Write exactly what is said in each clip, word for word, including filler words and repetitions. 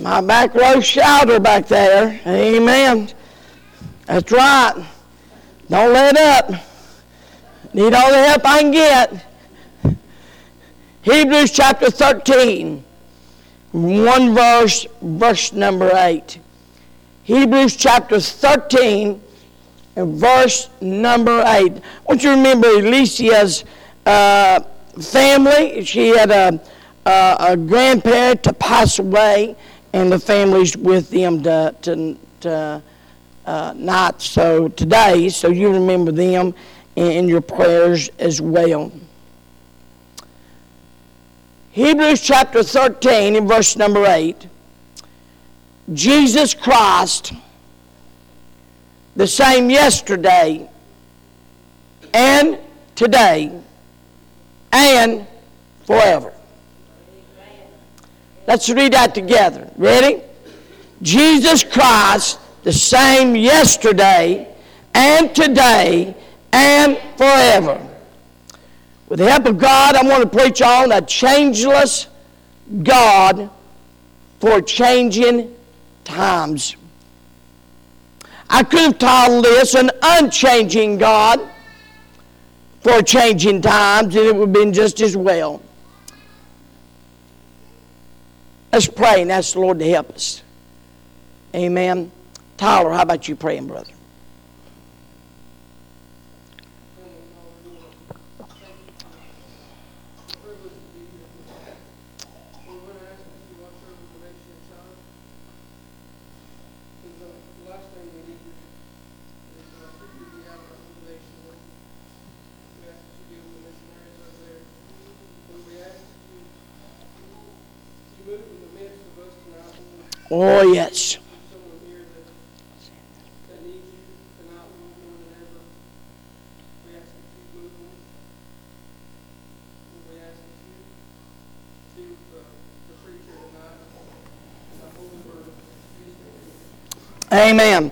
My back row shouter back there. Amen. That's right. Don't let up. Need all the help I can get. Hebrews chapter thirteen. One verse, verse number eight. Hebrews chapter thirteen and verse number eight. I want you to remember Alicia's uh, family. She had a, a, a grandparent to pass away, and the family's with them to, to, to uh, not so today. So you remember them in your prayers as well. Hebrews chapter thirteen and verse number eight. Jesus Christ, the same yesterday and today and forever. Let's read that together. Ready? Jesus Christ, the same yesterday and today and forever. With the help of God, I want to preach on a changeless God for changing times. I could have titled this an unchanging God for changing times, and it would have been just as well. Let's pray and ask the Lord to help us. Amen. Tyler, how about you praying, brother? Oh, yes. Amen.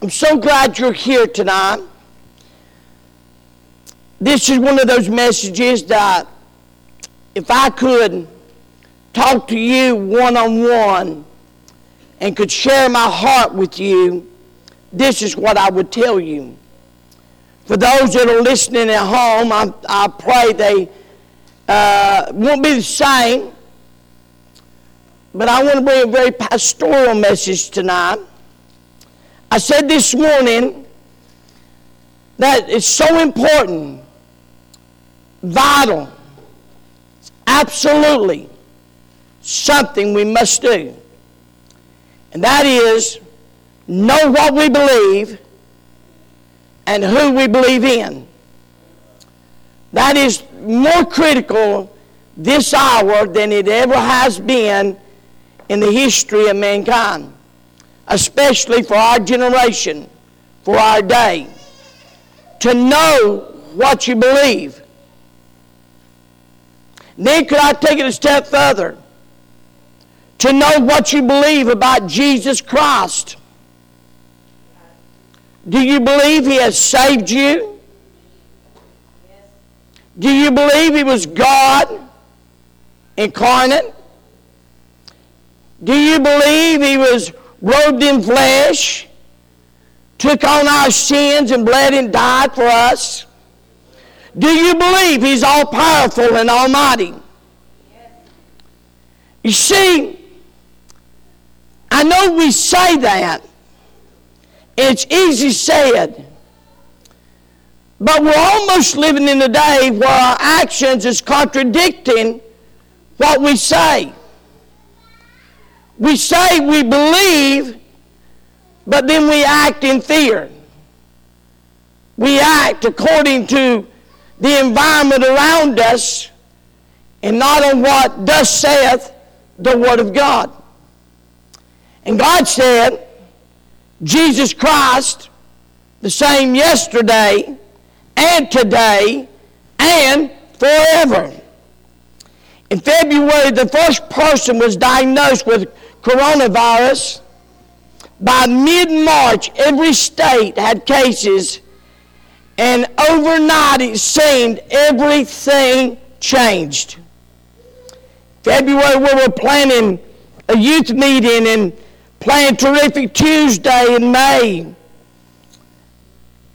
I'm so glad you're here tonight. This is one of those messages that if I could talk to you one-on-one and could share my heart with you, this is what I would tell you. For those that are listening at home, I, I pray they uh, won't be the same, but I want to bring a very pastoral message tonight. I said this morning that it's so important, vital, absolutely something we must do. And that is, know what we believe and who we believe in. That is more critical this hour than it ever has been in the history of mankind, especially for our generation, for our day. To know what you believe. Then could I take it a step further? To know what you believe about Jesus Christ. Do you believe He has saved you? Do you believe He was God incarnate? Do you believe He was robed in flesh, took on our sins and bled and died for us? Do you believe He's all-powerful and almighty? You see, I know we say that. It's easy said. But we're almost living in a day where our actions is contradicting what we say. We say we believe, but then we act in fear. We act according to the environment around us and not on what thus saith the Word of God. And God said, Jesus Christ, the same yesterday and today and forever. In February, the first person was diagnosed with coronavirus. By mid-March, every state had cases, and overnight it seemed everything changed. February, we were planning a youth meeting and playing Terrific Tuesday in May.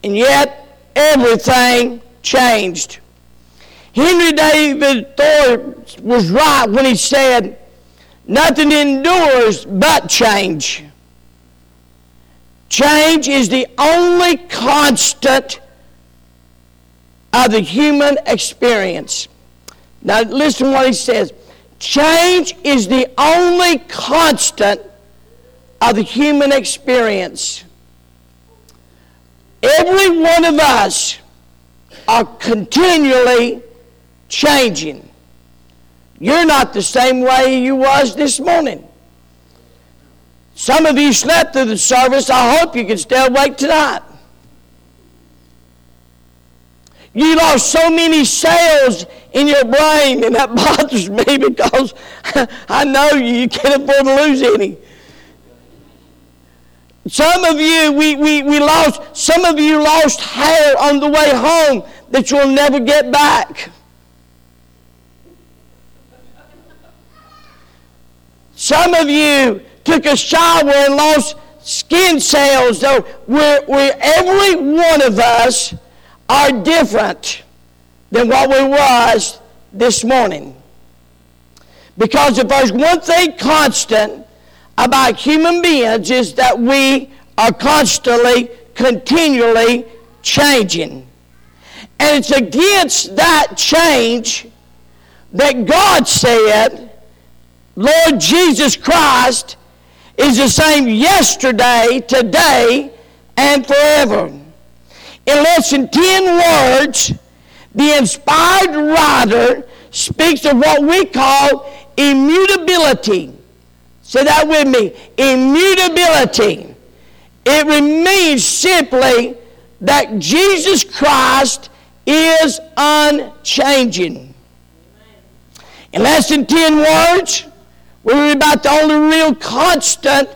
And yet, everything changed. Henry David Thoreau was right when he said, nothing endures but change. Change is the only constant of the human experience. Now listen to what he says. Change is the only constant of the human experience. Every one of us are continually changing. You're not the same way you was this morning. Some of you slept through the service. I hope you can stay awake tonight. You lost so many cells in your brain, and that bothers me because I know you, you can't afford to lose any. Some of you, we, we, we lost, some of you lost hair on the way home that you'll never get back. Some of you took a shower and lost skin cells. Though we're, we're, every one of us are different than what we was this morning. Because if there's one thing constant about human beings is that we are constantly, continually changing. And it's against that change that God said, Lord Jesus Christ is the same yesterday, today, and forever. In less than ten words, the inspired writer speaks of what we call immutability. Say that with me. Immutability. It means simply that Jesus Christ is unchanging. In less than ten words, we're about the only real constant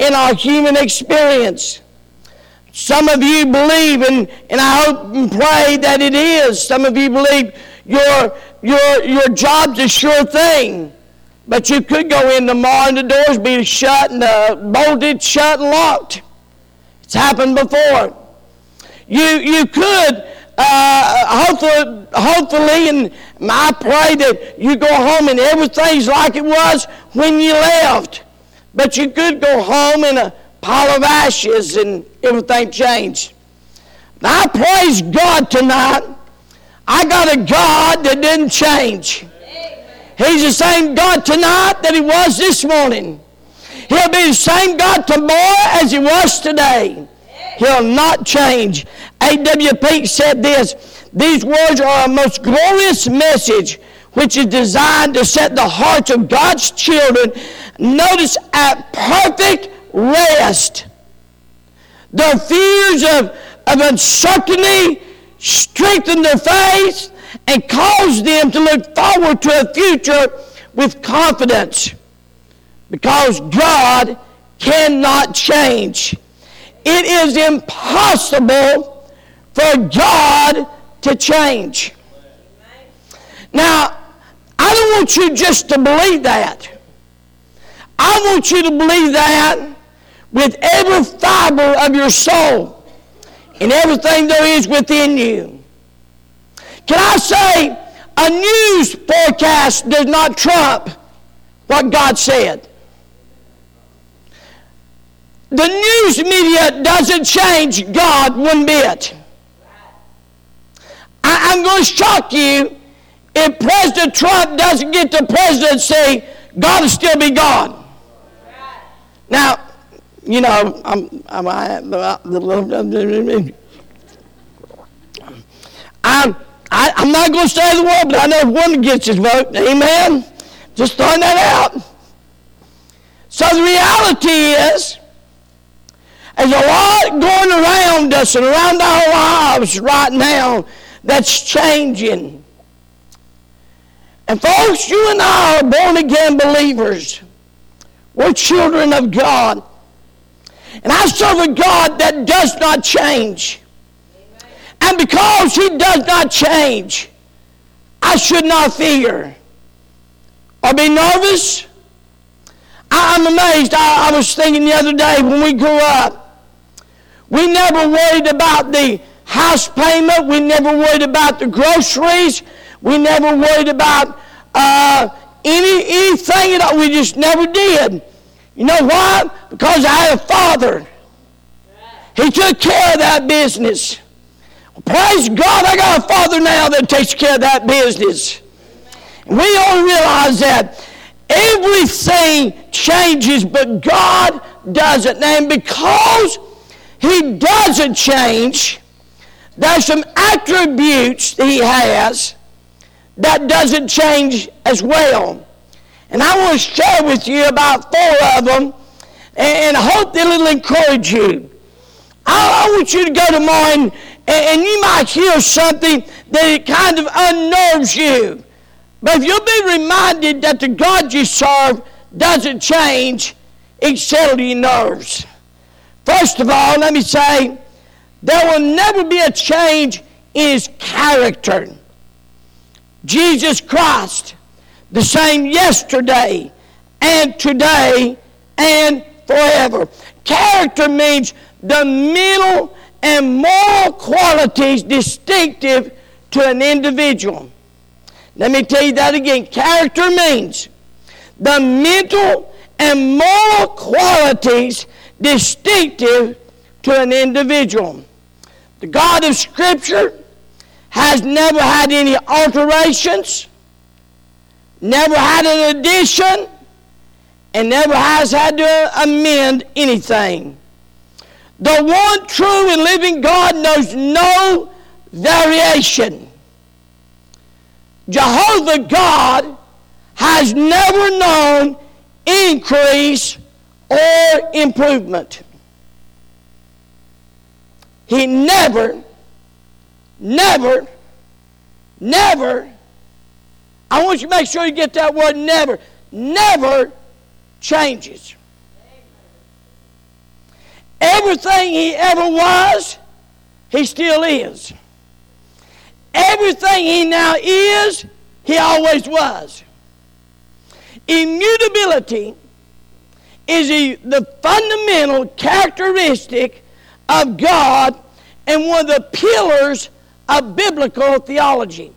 in our human experience. Some of you believe, and, and I hope and pray that it is. Some of you believe your, your, your job's a sure thing. But you could go in tomorrow and the doors be shut and uh, bolted shut and locked. It's happened before. You you could uh, hopefully, hopefully, and I pray that you go home and everything's like it was when you left. But you could go home in a pile of ashes and everything changed. Now, I praise God tonight. I got a God that didn't change. He's the same God tonight that He was this morning. He'll be the same God tomorrow as He was today. He'll not change. A W Pink said this, these words are a most glorious message which is designed to set the hearts of God's children, notice, at perfect rest. Their fears of, of uncertainty strengthen their faith and cause them to look forward to a future with confidence because God cannot change. It is impossible for God to change. Now, I don't want you just to believe that. I want you to believe that with every fiber of your soul and everything there is within you. Can I say, a news forecast does not trump what God said. The news media doesn't change God one bit. I, I'm going to shock you. If President Trump doesn't get the presidency, God will still be God. Now, you know, I'm... I'm, I'm, I'm I, I'm not going to say the word, but I know one gets his vote. Amen? Just throwing that out. So the reality is, there's a lot going around us and around our lives right now that's changing. And folks, you and I are born-again believers. We're children of God. And I serve a God that does not change. And because He does not change, I should not fear or be nervous. I'm amazed. I, I was thinking the other day, when we grew up, we never worried about the house payment. We never worried about the groceries. We never worried about uh, any anything at all. We just never did. You know why? Because I had a father. He took care of that business. Praise God, I got a father now that takes care of that business. We all realize that. Everything changes, but God doesn't. And because He doesn't change, there's some attributes that He has that doesn't change as well. And I want to share with you about four of them, and I hope that it'll encourage you. I, I want you to go tomorrow, and, and you might hear something that it kind of unnerves you. But if you'll be reminded that the God you serve doesn't change except your nerves. First of all, let me say, there will never be a change in His character. Jesus Christ, the same yesterday and today and forever. Character means the mental and moral qualities distinctive to an individual. Let me tell you that again. Character means the mental and moral qualities distinctive to an individual. The God of Scripture has never had any alterations, never had an addition, and never has had to amend anything. The one true and living God knows no variation. Jehovah God has never known increase or improvement. He never, never, never, I want you to make sure you get that word never, never changes. Everything He ever was, He still is. Everything He now is, He always was. Immutability is a, the fundamental characteristic of God and one of the pillars of biblical theology.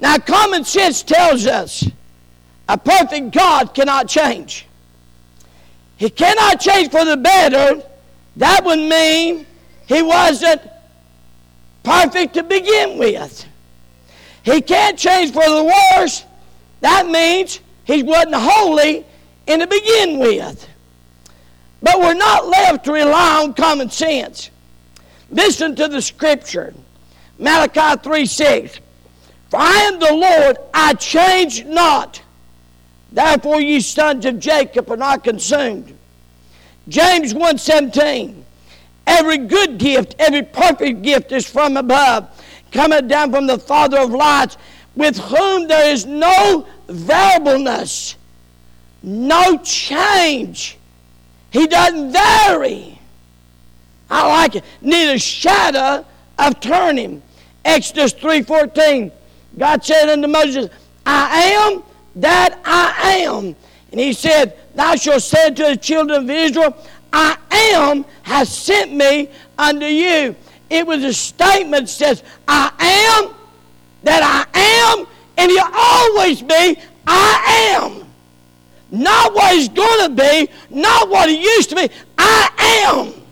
Now, common sense tells us a perfect God cannot change. He cannot change for the better. That would mean He wasn't perfect to begin with. He can't change for the worse. That means He wasn't holy in the begin with. But we're not left to rely on common sense. Listen to the Scripture. Malachi three six. For I am the Lord, I change not. Therefore ye sons of Jacob are not consumed. James one seventeen. Every good gift, every perfect gift is from above, cometh down from the Father of lights, with whom there is no variableness, no change. He doesn't vary. I like it. Neither shadow of turning. Exodus three fourteen. God said unto Moses, I am that I am. And He said, thou shalt say to the children of Israel, I am has sent me unto you. It was a statement that says, I am that I am, and He'll always be I am. Not what He's going to be, not what He used to be. I am.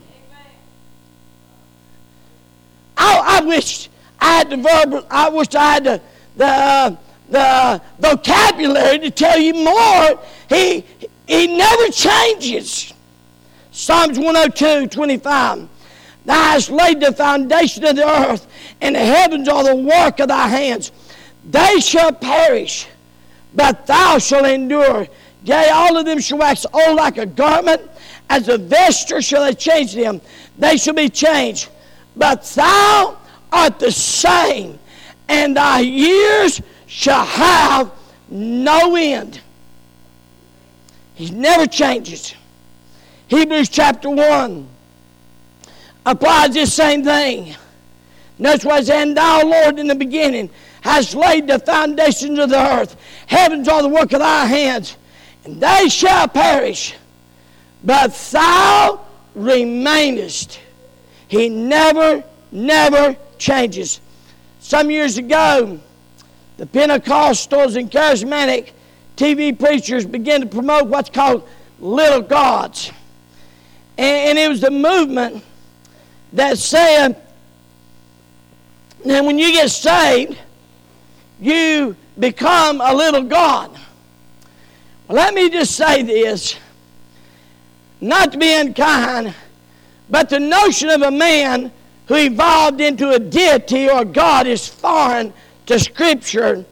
I, I wish I had the verb, I wish I had the the uh, the vocabulary to tell you more. He he never changes. Psalms one oh two twenty-five. Thou hast laid the foundation of the earth, and the heavens are the work of thy hands. They shall perish, but thou shalt endure. Yea, all of them shall wax old like a garment, as a vesture shall they change them. They shall be changed, but thou art the same, and thy years shall have no end. He never changes. Hebrews chapter one applies this same thing. Notice what it says, and thou, Lord, in the beginning hast laid the foundations of the earth. Heavens are the work of thy hands. and they shall perish. But thou remainest. He never, never changes. Some years ago, the Pentecostals and charismatic T V preachers began to promote what's called little gods. And it was a movement that said that when you get saved, you become a little god. Well, let me just say this, not to be unkind, but the notion of a man who evolved into a deity or god is foreign to Scripture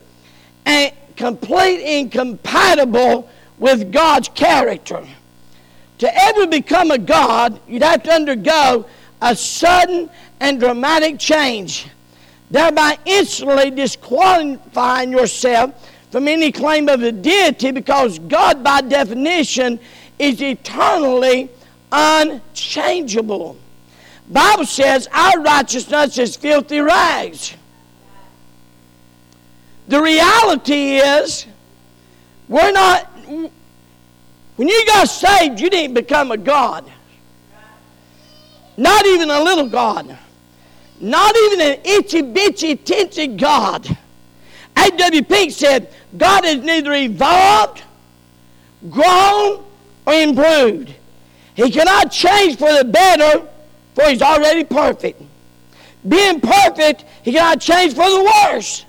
and completely incompatible with God's character. To ever become a god, you'd have to undergo a sudden and dramatic change, thereby instantly disqualifying yourself from any claim of a deity, because God, by definition, is eternally unchangeable. The Bible says our righteousness is filthy rags. The reality is, we're not... when you got saved, you didn't become a god. Not even a little god. Not even an itchy-bitchy, tinsy god. A W Pink said, God is neither evolved, grown, or improved. He cannot change for the better, for he's already perfect. Being perfect, he cannot change for the worse.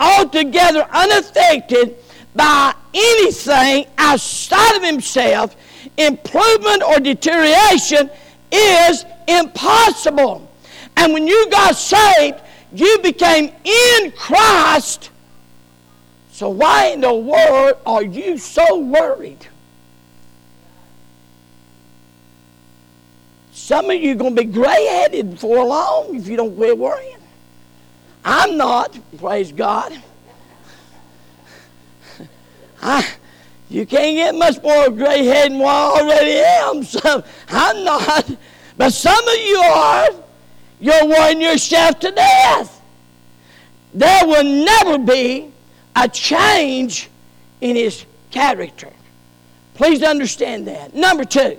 Altogether unaffected by anything outside of himself, improvement or deterioration is impossible. And when you got saved, you became in Christ. So why in the world are you so worried? Some of you are going to be gray-headed before long if you don't quit worrying. I'm not, praise God. I, you can't get much more gray-headed than what I already am. So I'm not. But some of you are. You're worrying yourself to death. There will never be a change in his character. Please understand that. Number two,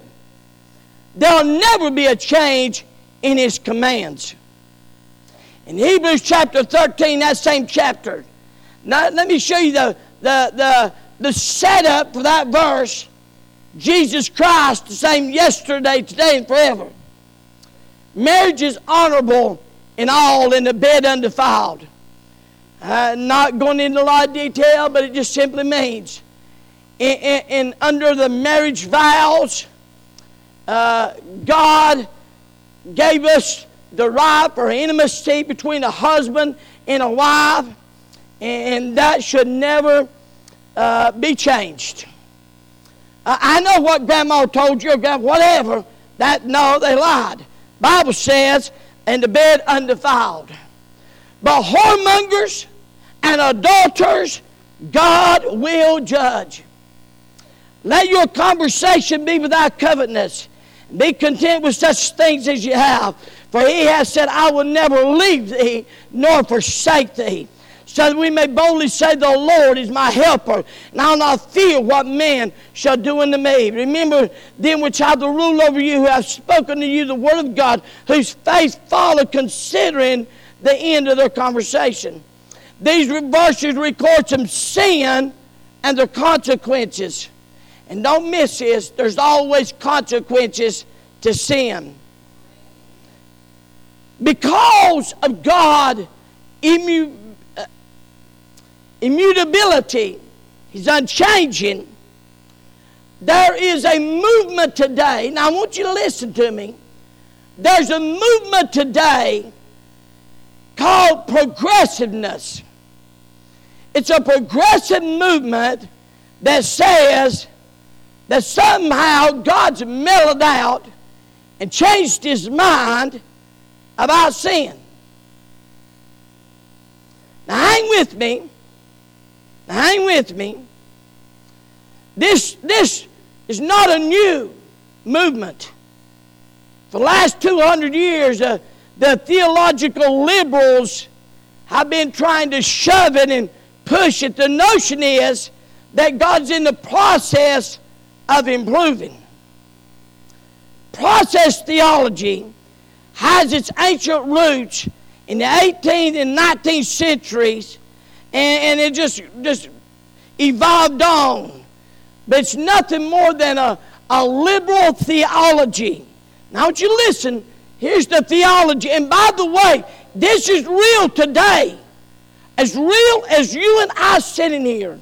there'll never be a change in his commands. In Hebrews chapter thirteen, that same chapter. Now let me show you the the the, the setup for that verse. Jesus Christ, the same yesterday, today, and forever. Marriage is honorable in all, and the bed undefiled. Uh, not going into a lot of detail, but it just simply means, in, in, in under the marriage vows, uh, God gave us the right for intimacy between a husband and a wife, and that should never uh, be changed. Uh, I know what Grandma told you, Grandma, whatever. That no, they lied. Bible says, and the bed undefiled. But whoremongers and adulterers, God will judge. Let your conversation be without covetousness. Be content with such things as you have. For he has said, I will never leave thee nor forsake thee. So that we may boldly say, the Lord is my helper, and I'll not fear what man shall do unto me. Remember them which have the rule over you, who have spoken to you the word of God, whose faith follow, considering the end of their conversation. These verses record some sin and their consequences. And don't miss this, there's always consequences to sin. Because of God, immu- Immutability, he's unchanging. There is a movement today. Now I want you to listen to me. There's a movement today called progressiveness. It's a progressive movement that says that somehow God's mellowed out and changed his mind about sin. Now hang with me. Now, hang with me. This, this is not a new movement. For the last two hundred years, uh, the theological liberals have been trying to shove it and push it. The notion is that God's in the process of improving. Process theology has its ancient roots in the eighteenth and nineteenth centuries, and, and it just, just evolved on. But it's nothing more than a, a liberal theology. Now, I want you to listen. Here's the theology. And by the way, this is real today. As real as you and I sitting here.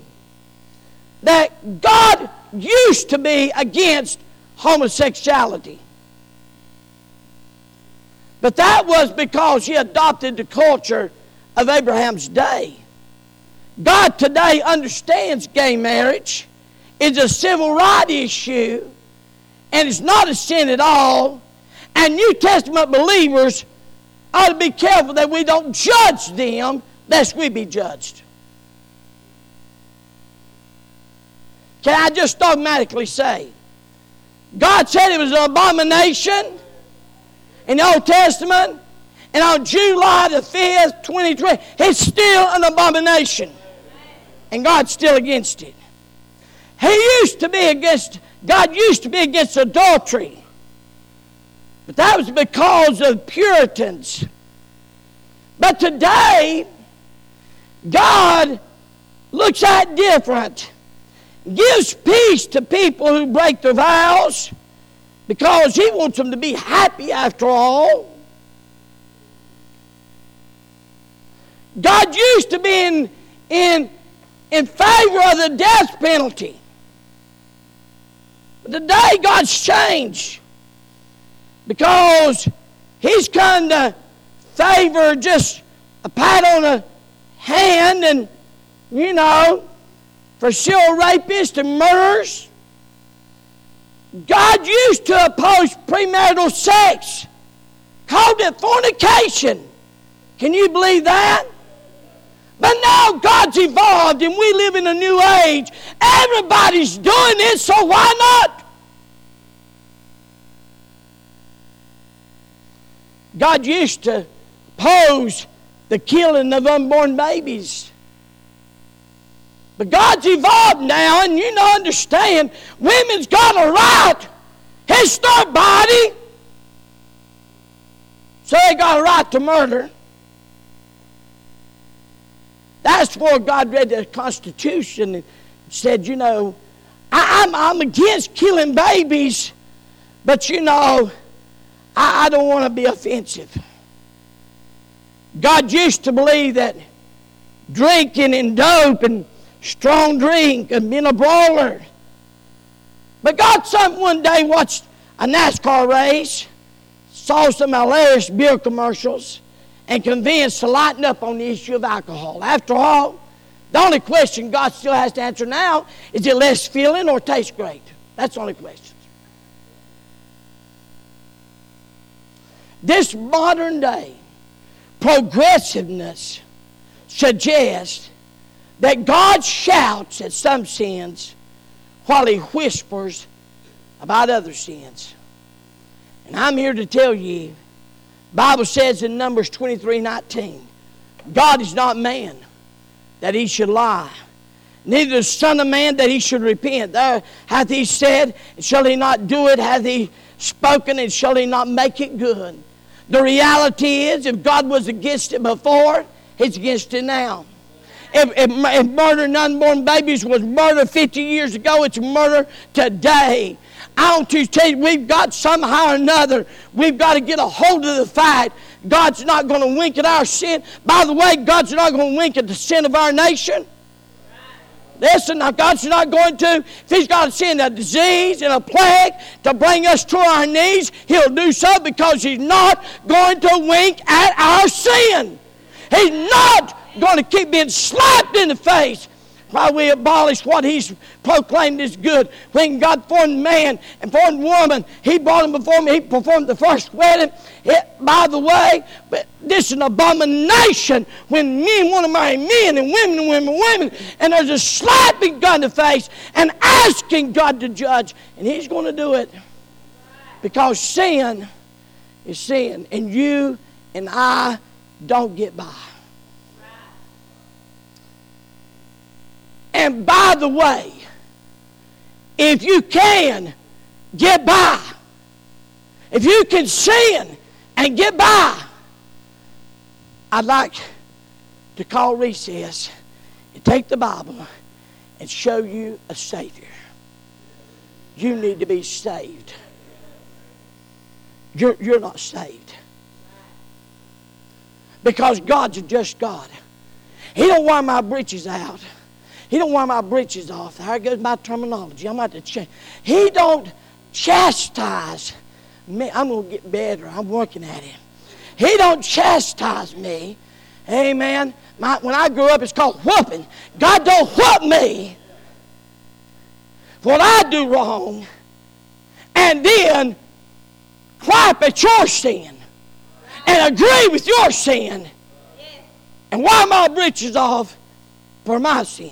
That God used to be against homosexuality. But that was because he adopted the culture of Abraham's day. God today understands gay marriage. It's a civil right issue. And it's not a sin at all. And New Testament believers ought to be careful that we don't judge them lest we be judged. Can I just dogmatically say, God said it was an abomination in the Old Testament, and on July the fifth, twenty twenty, it's still an abomination. And God's still against it. He used to be against, God used to be against adultery. But that was because of Puritans. But today, God looks at different. Gives peace to people who break their vows because he wants them to be happy after all. God used to be in, in, in favor of the death penalty. But today God's changed because he's come to favor just a pat on the hand and, you know, for serial rapists and murderers. God used to oppose premarital sex, called it fornication. Can you believe that? But now God's evolved and we live in a new age. Everybody's doing it, so why not? God used to oppose the killing of unborn babies. But God's evolved now, and you know, understand, women's got a right. It's their body. So they got a right to murder. That's where God read the Constitution and said, you know, I, I'm, I'm against killing babies, but you know, I, I don't want to be offensive. God used to believe that drinking and dope and strong drink and being a brawler. But God some one day watched a NASCAR race, saw some hilarious beer commercials, and convinced to lighten up on the issue of alcohol. After all, the only question God still has to answer now is it less filling or taste great? That's the only question. This modern day progressiveness suggests that God shouts at some sins while he whispers about other sins. And I'm here to tell you, the Bible says in Numbers twenty-three nineteen, God is not man that he should lie, neither the Son of Man that he should repent. There hath he said, and shall he not do it? Hath he spoken, and shall he not make it good? The reality is, if God was against it before, he's against it now. If, if, if murdering unborn babies was murder fifty years ago, it's murder today. I want to tell you, we've got somehow or another, we've got to get a hold of the fact God's not going to wink at our sin. By the way, God's not going to wink at the sin of our nation. Listen, now God's not going to. If he's got to send a disease and a plague to bring us to our knees, he'll do so because he's not going to wink at our sin. He's not going to keep being slapped in the face while we abolish what he's proclaimed is good. When God formed man and formed woman, he brought him before me. He performed the first wedding. It, by the way, but this is an abomination when men want to marry men and women, women, women, and there's a slapping God in the face and asking God to judge, and he's going to do it because sin is sin, and you and I don't get by. And by the way, if you can get by, if you can sin and get by, I'd like to call recess and take the Bible and show you a Savior. You need to be saved. You're, you're not saved. Because God's a just God. He don't wear my breeches out. He don't wear my breeches off. There goes my terminology. I'm about to change. He don't chastise me. I'm going to get better. I'm working at it. He don't chastise me. Amen. My, when I grew up, it's called whooping. God don't whoop me for what I do wrong and then clap at your sin and agree with your sin and wear my breeches off for my sin.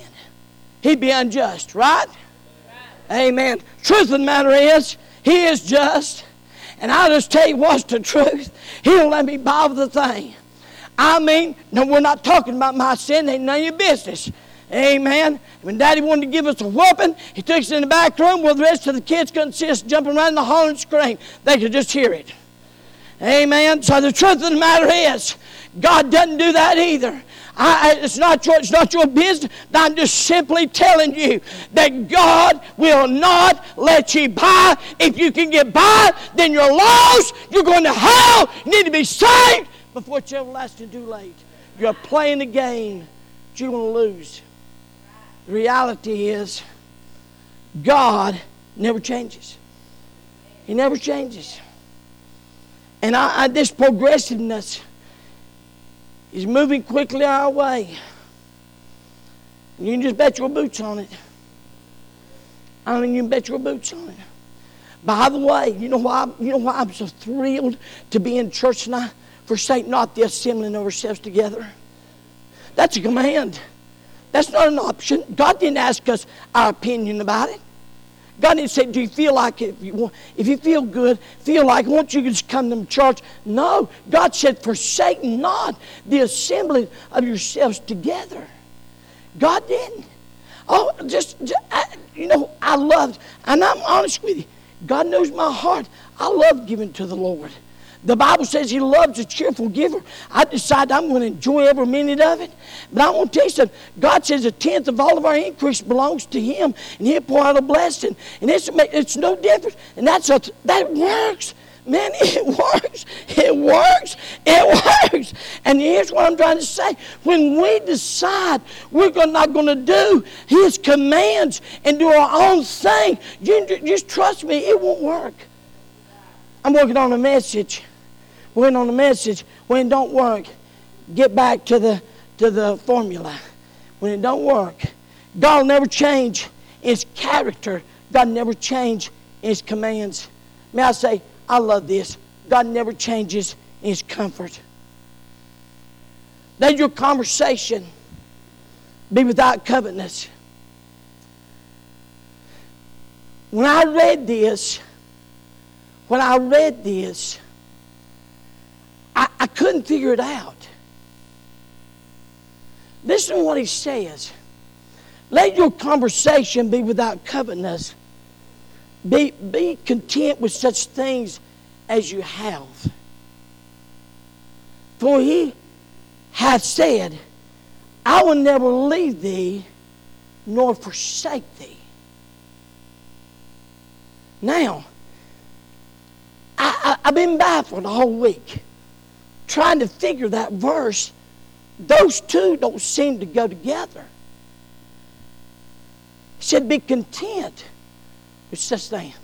He'd be unjust, right? Right. Amen. Truth of the matter is, He is just. And I'll just tell you what's the truth. He don't let me bother the thing. I mean, no, we're not talking about my sin. Ain't none of your business. Amen. When Daddy wanted to give us a whooping, he took us in the back room where the rest of the kids couldn't see us jumping around the hall and scream. They could just hear it. Amen. So the truth of the matter is, God doesn't do that either. I, it's not your, it's not your business. I'm just simply telling you that God will not let you by. If you can get by, then you're lost. You're going to hell. You need to be saved before it's everlasting too late. You're playing a game that you're going to lose. The reality is, God never changes. He never changes. And I, I, this progressiveness is moving quickly our way. And you can just bet your boots on it. I mean, you can bet your boots on it. By the way, you know why, you know why I'm so thrilled to be in church and I forsake not the assembling of ourselves together? That's a command. That's not an option. God didn't ask us our opinion about it. God didn't say, do you feel like it? If you want, if you feel good, feel like it, won't you just come to church? No. God said, forsake not the assembling of yourselves together. God didn't. Oh, just, just I, you know, I loved, and I'm honest with you, God knows my heart. I love giving to the Lord. The Bible says He loves a cheerful giver. I decided I'm going to enjoy every minute of it. But I want to tell you something. God says a tenth of all of our increase belongs to Him, and He'll pour out a blessing. And it's, it's no different. And that's a, that works. Man, it works. It works. It works. And here's what I'm trying to say. When we decide we're not going to do His commands and do our own thing, you, just trust me, it won't work. I'm working on a message. When on the message, when it don't work, get back to the to the formula. When it don't work, God will never change His character. God never change His commands. May I say, I love this. God never changes His comfort. Let your conversation be without covetousness. When I read this, when I read this, I, I couldn't figure it out. Listen to what he says. Let your conversation be without covetousness. Be, be content with such things as you have. For he hath said, I will never leave thee nor forsake thee. Now, I, I, I've been baffled all week, trying to figure that verse. Those two don't seem to go together. He said, be content with such things.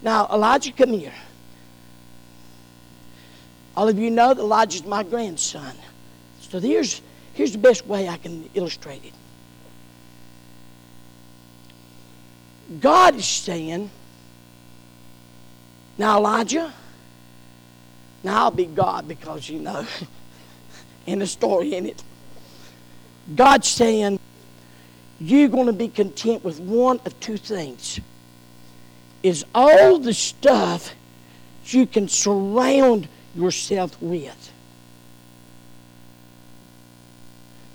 Now, Elijah, come here. All of you know that Elijah's my grandson. So here's, here's the best way I can illustrate it. God is saying, now, Elijah, now I'll be God because, you know, in the story in it, God's saying, you're going to be content with one of two things. Is all the stuff you can surround yourself with.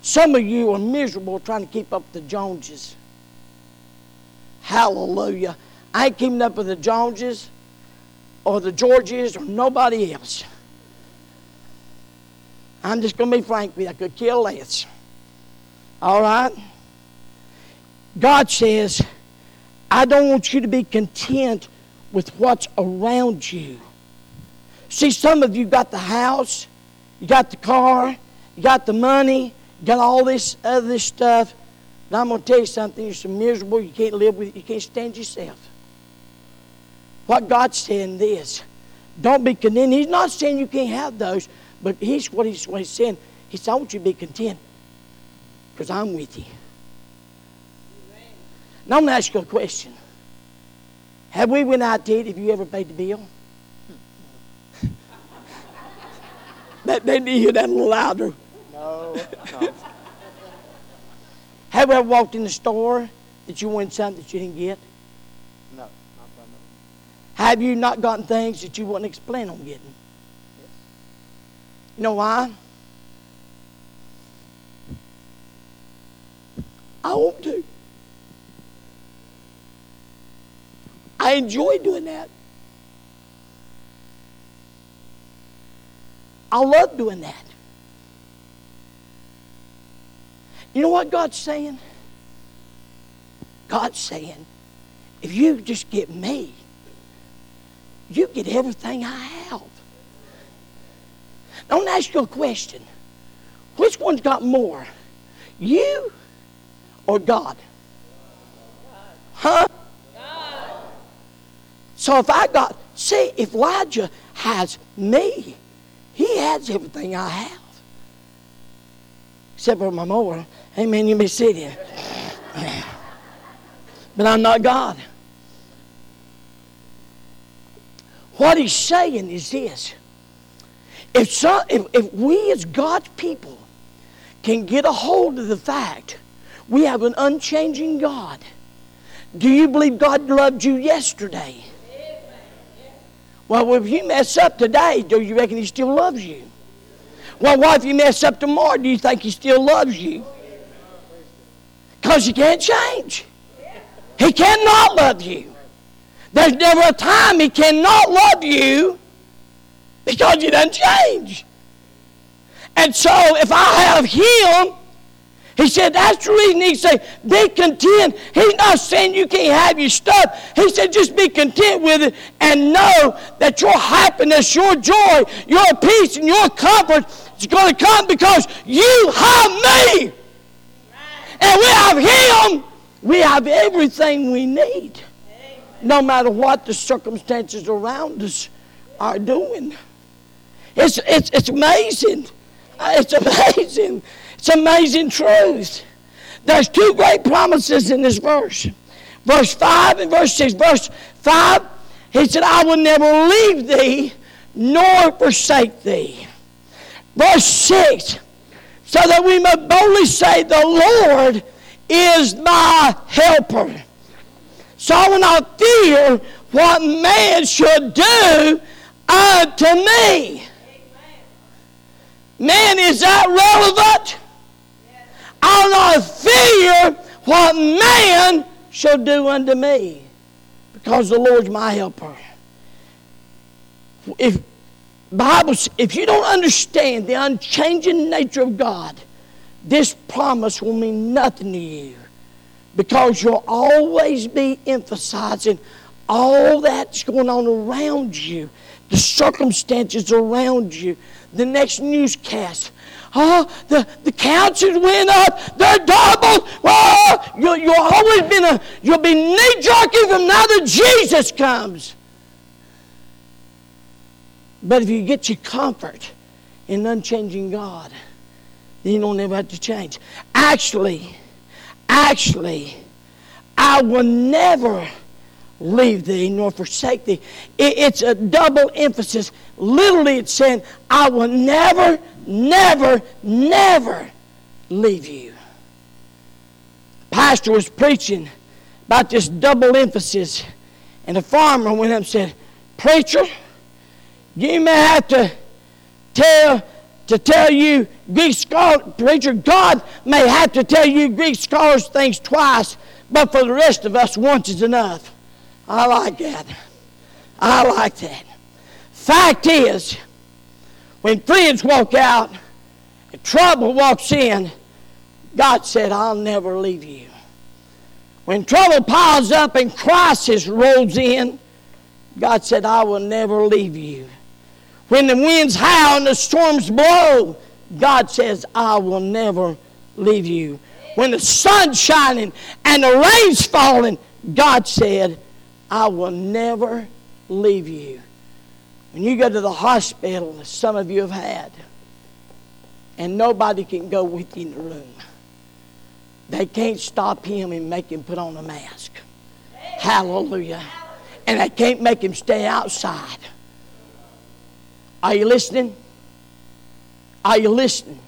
Some of you are miserable trying to keep up the Joneses. Hallelujah. I ain't keeping up with the Joneses or the Georges or nobody else. I'm just going to be frank with you. I could kill less. All right? God says, I don't want you to be content with what's around you. See, some of you got the house, you got the car, you got the money, you got all this other stuff. But I'm going to tell you something. You're so miserable, you can't live with it, you can't stand yourself. What God's saying is, don't be content. He's not saying you can't have those, but he's what he's, what he's saying. He said, I want you to be content because I'm with you. Amen. Now I'm going to ask you a question. Have we went out to eat? Have you ever paid the bill? That, they need to hear that a little louder. No. no. Have you ever walked in the store that you wanted something that you didn't get? No. Not that much. Have you not gotten things that you wouldn't plan on getting? Yes. You know why? I want to. I enjoy doing that. I love doing that. You know what God's saying? God's saying, if you just get me, you get everything I have. Now, I'm going to ask you a question. Which one's got more? You or God? Huh? God. So if I got, see, if Elijah has me, he has everything I have. Except for my mower. Hey, man, you may sit here. But I'm not God. What he's saying is this. If, so, if, if we as God's people can get a hold of the fact we have an unchanging God, do you believe God loved you yesterday? Well, if you mess up today, do you reckon he still loves you? Well, what if you mess up tomorrow? Do you think he still loves you? Because you can't change. He cannot love you. There's never a time he cannot love you because you done change. And so if I have him, he said, that's the reason he said, be content. He's not saying you can't have your stuff. He said, just be content with it and know that your happiness, your joy, your peace, and your comfort is going to come because you have me. And we have him. We have everything we need, no matter what the circumstances around us are doing. It's, it's, it's amazing. It's amazing. It's amazing truth. There's two great promises in this verse. Verse five and verse six. Verse five, he said, I will never leave thee nor forsake thee. Verse six, so that we may boldly say, the Lord is my helper. So I will not fear what man should do unto me. Man, is that relevant? I'll not fear what man shall do unto me, because the Lord's my helper. If Bible, if you don't understand the unchanging nature of God, this promise will mean nothing to you, because you'll always be emphasizing all that's going on around you, the circumstances around you, the next newscast. Oh, the, the couches went up. They're doubled. Oh, you, you'll always be a, you'll be knee-jerking from now that Jesus comes. But if you get your comfort in unchanging God, then you don't ever have to change. Actually, actually, I will never leave thee nor forsake thee. It, it's a double emphasis. Literally, it's saying, I will never, never, never leave you. The pastor was preaching about this double emphasis, and a farmer went up and said, preacher, you may have to tell to tell you Greek scholars, preacher, God may have to tell you Greek scholars things twice, but for the rest of us, once is enough. I like that. I like that. Fact is, when friends walk out and trouble walks in, God said, I'll never leave you. When trouble piles up and crisis rolls in, God said, I will never leave you. When the winds howl and the storms blow, God says, I will never leave you. When the sun's shining and the rain's falling, God said, I will never leave you. When you go to the hospital, as some of you have had, and nobody can go with you in the room, they can't stop him and make him put on a mask. Hallelujah. And they can't make him stay outside. Are you listening? Are you listening?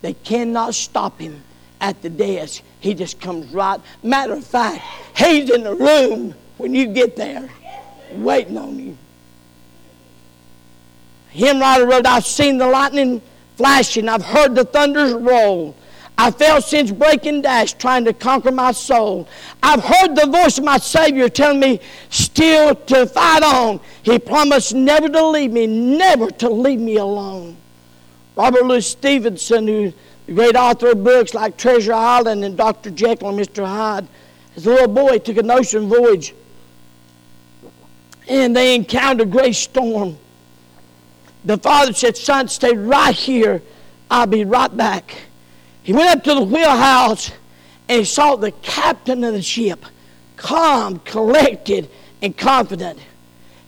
They cannot stop him at the desk. He just comes right. Matter of fact, he's in the room when you get there, waiting on you. Hymn writer wrote, I've seen the lightning flashing. I've heard the thunders roll. I fell since break and dash trying to conquer my soul. I've heard the voice of my Savior telling me still to fight on. He promised never to leave me, never to leave me alone. Robert Louis Stevenson, who the great author of books like Treasure Island and Doctor Jekyll and Mister Hyde, as a little boy took an ocean voyage and they encountered a great storm. The father said, son, stay right here. I'll be right back. He went up to the wheelhouse and he saw the captain of the ship, calm, collected, and confident.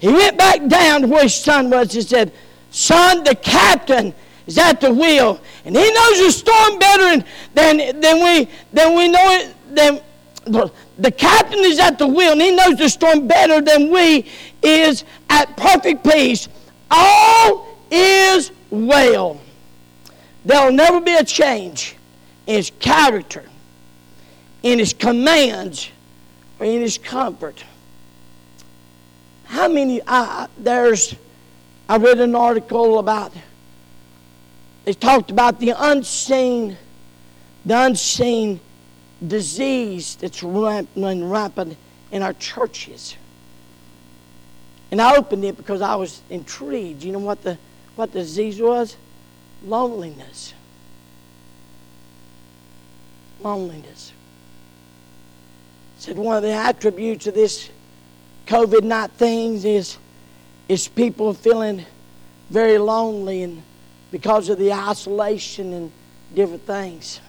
He went back down to where his son was and said, son, the captain is at the wheel, and he knows the storm better than, than, we, than we know it. Than, the, the captain is at the wheel, and he knows the storm better than we is at perfect peace. All is well. There will never be a change in his character, in his commands, or in his comfort. How many, I, there's, I read an article about, they talked about the unseen, the unseen disease that's running rampant in our churches. And I opened it because I was intrigued. You know what the, what the disease was? Loneliness. Loneliness. Said one of the attributes of this COVID nineteen thing is, is people feeling very lonely and because of the isolation and different things.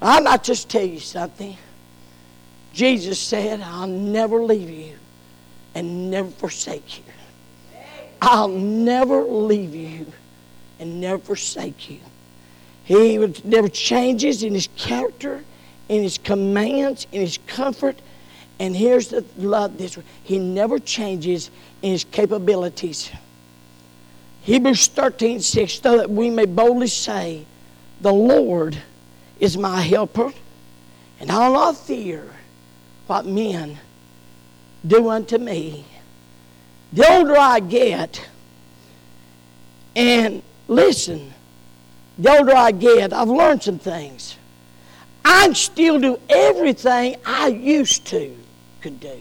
I'll not just tell you something. Jesus said, I'll never leave you and never forsake you. I'll never leave you and never forsake you. He would never changes in his character, in his commands, in his comfort. And here's the love this one. He never changes in his capabilities. Hebrews thirteen six, so that we may boldly say, the Lord is my helper, and I'll not fear what men do unto me. The older I get, and listen, the older I get, I've learned some things. I still do everything I used to could do.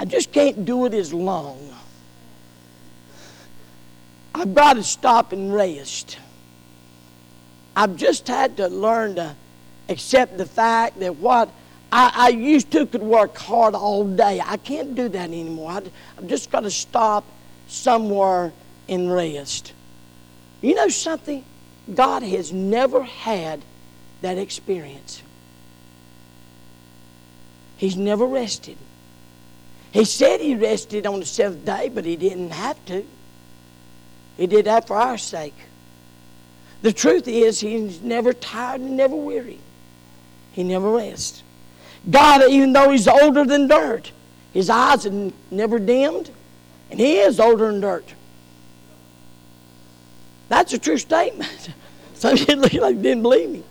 I just can't do it as long. I've got to stop and rest. I've just had to learn to accept the fact that what I, I used to could work hard all day. I can't do that anymore. I, I've just got to stop somewhere and rest. You know something? God has never had that experience. He's never rested. He said he rested on the seventh day, but he didn't have to. He did that for our sake. The truth is, he's never tired and never weary. He never rests. God, even though he's older than dirt, his eyes are never dimmed, and he is older than dirt. That's a true statement. Some of you look like you didn't believe me.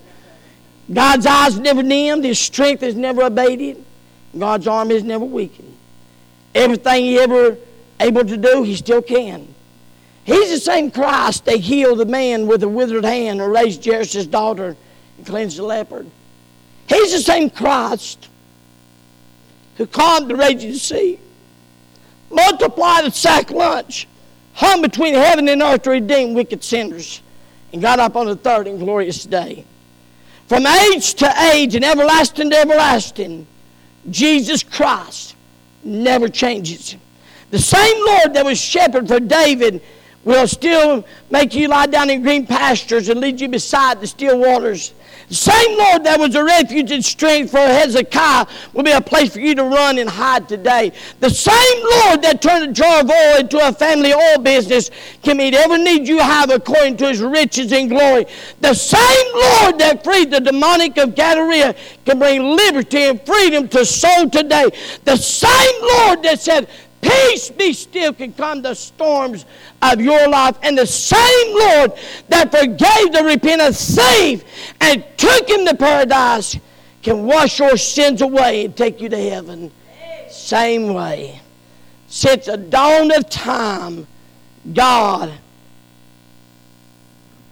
God's eyes never dimmed. His strength is never abated. God's arm is never weakened. Everything he ever able to do, he still can. He's the same Christ that healed the man with a withered hand or raised Jairus' daughter and cleansed the leopard. He's the same Christ who calmed the raging sea, multiplied the sack lunch, hung between heaven and earth to redeem wicked sinners, and got up on the third and glorious day. From age to age and everlasting to everlasting, Jesus Christ never changes. The same Lord that was shepherd for David will still make you lie down in green pastures and lead you beside the still waters. The same Lord that was a refuge and strength for Hezekiah will be a place for you to run and hide today. The same Lord that turned a jar of oil into a family oil business can meet every need you have according to his riches and glory. The same Lord that freed the demonic of Gadara can bring liberty and freedom to soul today. The same Lord that said, "Peace be still," can calm the storms of your life. And the same Lord that forgave the repentant thief and took him to paradise can wash your sins away and take you to heaven. Same way. Since the dawn of time, God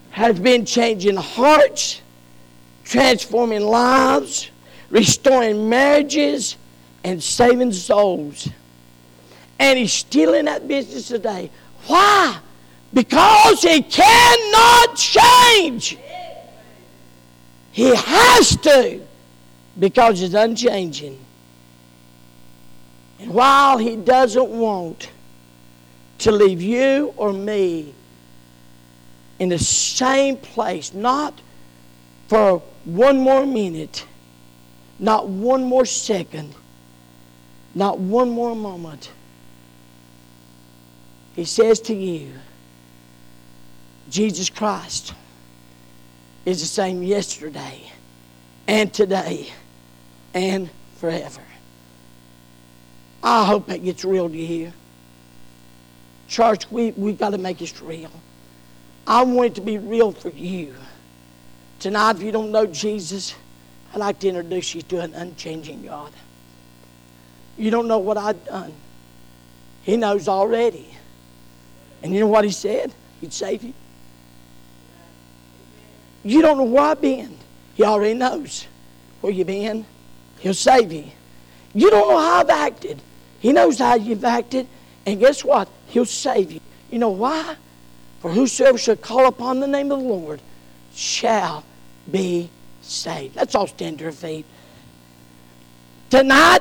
has been changing hearts, transforming lives, restoring marriages, and saving souls. And he's still in that business today. Why? Because he cannot change. He has to, because he's unchanging. And while he doesn't want to leave you or me in the same place, not for one more minute, not one more second, not one more moment, he says to you, Jesus Christ is the same yesterday and today and forever. I hope that gets real to you. Church, we, we got to make this real. I want it to be real for you. Tonight, if you don't know Jesus, I'd like to introduce you to an unchanging God. You don't know what I've done. He knows already. And you know what he said? He'd save you. You don't know where I've been. He already knows where you've been. He'll save you. You don't know how I've acted. He knows how you've acted. And guess what? He'll save you. You know why? For whosoever shall call upon the name of the Lord shall be saved. Let's all stand to our feet. Tonight,